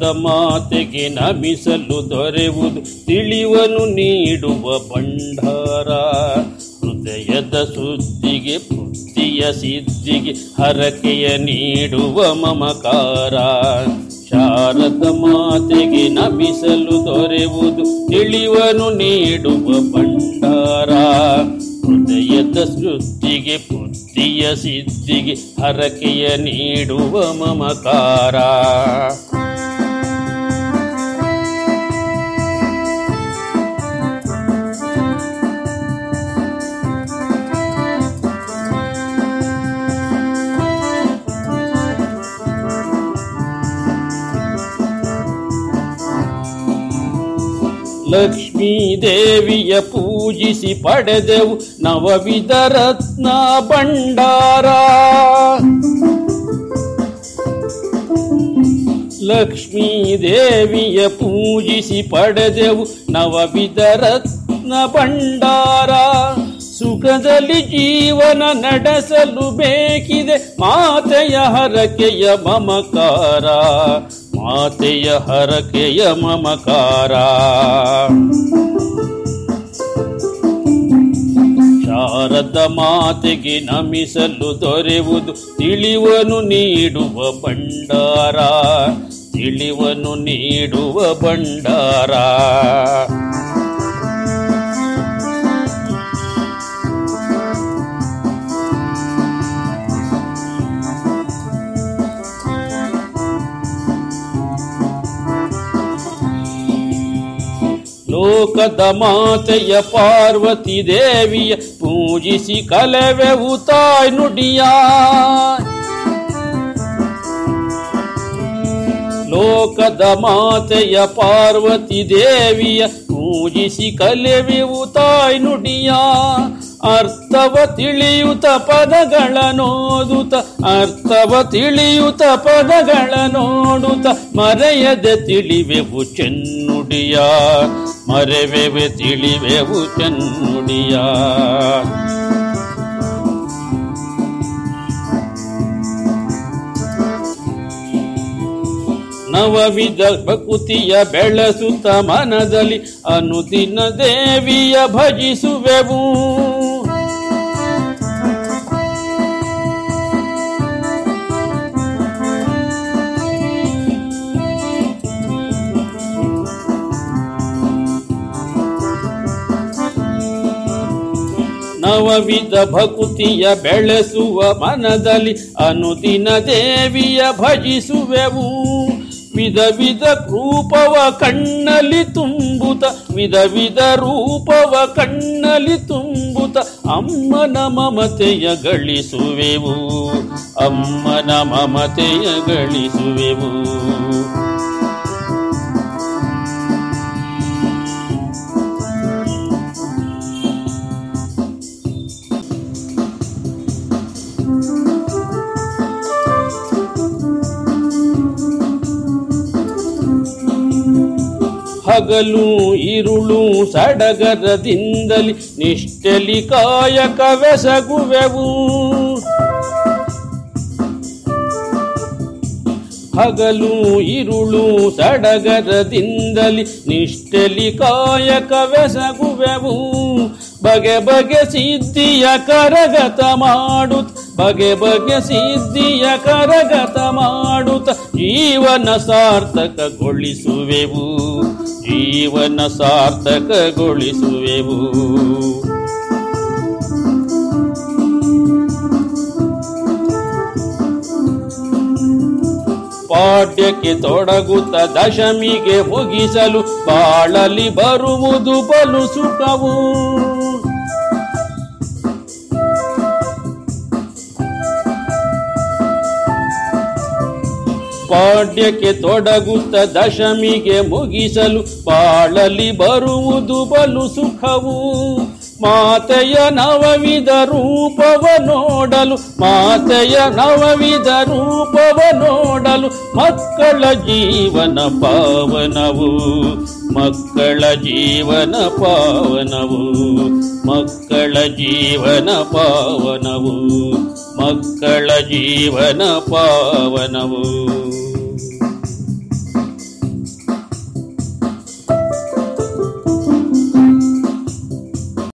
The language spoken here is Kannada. ಪದ ಮಾತೆಗೆ ನಮಿಸಲು ದೊರೆವುದು ತಿಳಿವನು ನೀಡುವ ಭಂಡಾರ. ಹೃದಯದ ಸುದ್ದಿಗೆ ಬುದ್ಧಿಯ ಸಿದ್ಧಿಗೆ ಹರಕೆಯ ನೀಡುವ ಮಮಕಾರ. ಶಾರದ ಮಾತೆಗೆ ನಮಿಸಲು ದೊರೆವುದು ತಿಳಿವನು ನೀಡುವ ಭಂಡಾರ. ಹೃದಯದ ಸೃಷ್ಟಿಗೆ ಬುದ್ಧಿಯ ಸಿದ್ಧಿಗೆ ಹರಕೆಯ ನೀಡುವ ಮಮಕಾರ. ಲಕ್ಷ್ಮೀ ದೇವಿಯ ಪೂಜಿಸಿ ಪಡೆದೆವು ನವವಿಧ ರತ್ನ ಭಂಡಾರ. ಲಕ್ಷ್ಮೀ ದೇವಿಯ ಪೂಜಿಸಿ ಪಡೆದೆವು ನವವಿಧ ರತ್ನ ಭಂಡಾರ. ಸುಖದಲ್ಲಿ ಜೀವನ ನಡೆಸಲು ಬೇಕಿದೆ ಮಾತೆಯ ಹರಕೆಯ ಮಮಕಾರ. ಮಾತೆಯ ಹರಕೆಯ ಮಮಕಾರ. ಶಾರದ ಮಾತೆಗೆ ನಮಿಸಲು ದೊರೆಯುವುದು ತಿಳಿವನು ನೀಡುವ ಭಂಡಾರ. ತಿಳಿವನು ನೀಡುವ ಭಂಡಾರ. ಲೋಕದ ಮಾತೆಯ ಪಾರ್ವತಿ ದೇವಿಯ ಪೂಜಿಸಿ ಕಲೆವೆವು ತಾಯ್ ನುಡಿಯ. ಲೋಕದ ಮಾತೆಯ ಪಾರ್ವತಿ ದೇವಿಯ ಪೂಜಿಸಿ ಕಲೆವೆವು ತಾಯ್ ನುಡಿಯ. ಅರ್ಥವ ತಿಳಿಯುತ ಪದಗಳ ನೋಡುತ್ತ, ಅರ್ಥವ ತಿಳಿಯುತ ಪದಗಳ ನೋಡುತ್ತ ಮರೆಯದೆ ತಿಳಿವೆವು ಚೆನ್ನುಡಿಯ. ಮರೆವೆವೆ ತಿಳಿವೆವು ಚೆನ್ನುಡಿಯ. ನವವಿಧ ಭಕ್ತಿಯ ಬೆಳೆಸುತ್ತ ಮನದಲ್ಲಿ ಅನುದಿನ ದೇವಿಯ ಭಜಿಸುವೆವು. ನವವಿಧ ಭಕ್ತಿಯ ಬೆಳೆಸುವ ಮನದಲ್ಲಿ ಅನುದಿನ ದೇವಿಯ ಭಜಿಸುವೆವು. ವಿಧ ವಿಧ ರೂಪವ ಕಣ್ಣಲ್ಲಿ ತುಂಬುತ, ವಿಧ ವಿಧ ರೂಪವ ಕಣ್ಣಲ್ಲಿ ತುಂಬುತ ಅಮ್ಮನ ಮಮತೆಯ ಗಳಿಸುವೆವು. ಅಮ್ಮನ ಮಮತೆಯ ಗಳಿಸುವೆವು. ಹಗಲು ಇರುಳು ಸಡಗರದಿಂದಲಿ ನಿಷ್ಠಲಿ ಕಾಯಕವೆಸಗುವೆವು. ಹಗಲು ಇರುಳು ಸಡಗರದಿಂದಲಿ ನಿಷ್ಠಲಿ ಕಾಯಕವೆಸಗುವೆವು. ಬಗೆ ಬಗೆ ಸಿದ್ಧಿಯ ಕರಗತ ಮಾಡುತ್ತ, ಬಗೆ ಬಗೆ ಸಿದ್ಧಿಯ ಕರಗತ ಮಾಡುತ್ತ ಜೀವನ ಸಾರ್ಥಕಗೊಳಿಸುವೆವು. ಜೀವನ ಸಾರ್ಥಕಗೊಳಿಸುವೆವು. ಪಾಠ್ಯಕ್ಕೆ ತೊಡಗುತ್ತ ದಶಮಿಗೆ ಮುಗಿಸಲು ಬಾಳಲಿ ಬರುವುದು ಬಲು ಸುಖವು. ಪಾಠ್ಯಕ್ಕೆ ತೊಡಗುತ್ತ ದಶಮಿಗೆ ಮುಗಿಸಲು ಬಾಳಲಿ ಬರುವುದು ಬಲು ಸುಖವು. ಮಾತೆಯ ನವವಿಧ ರೂಪವ ನೋಡಲು, ಮಾತೆಯ ನವವಿಧ ರೂಪವ ನೋಡಲು ಮಕ್ಕಳ ಜೀವನ ಪಾವನವು. ಮಕ್ಕಳ ಜೀವನ ಪಾವನವು. ಮಕ್ಕಳ ಜೀವನ ಪಾವನವು. ಮಕ್ಕಳ ಜೀವನ ಪಾವನವು.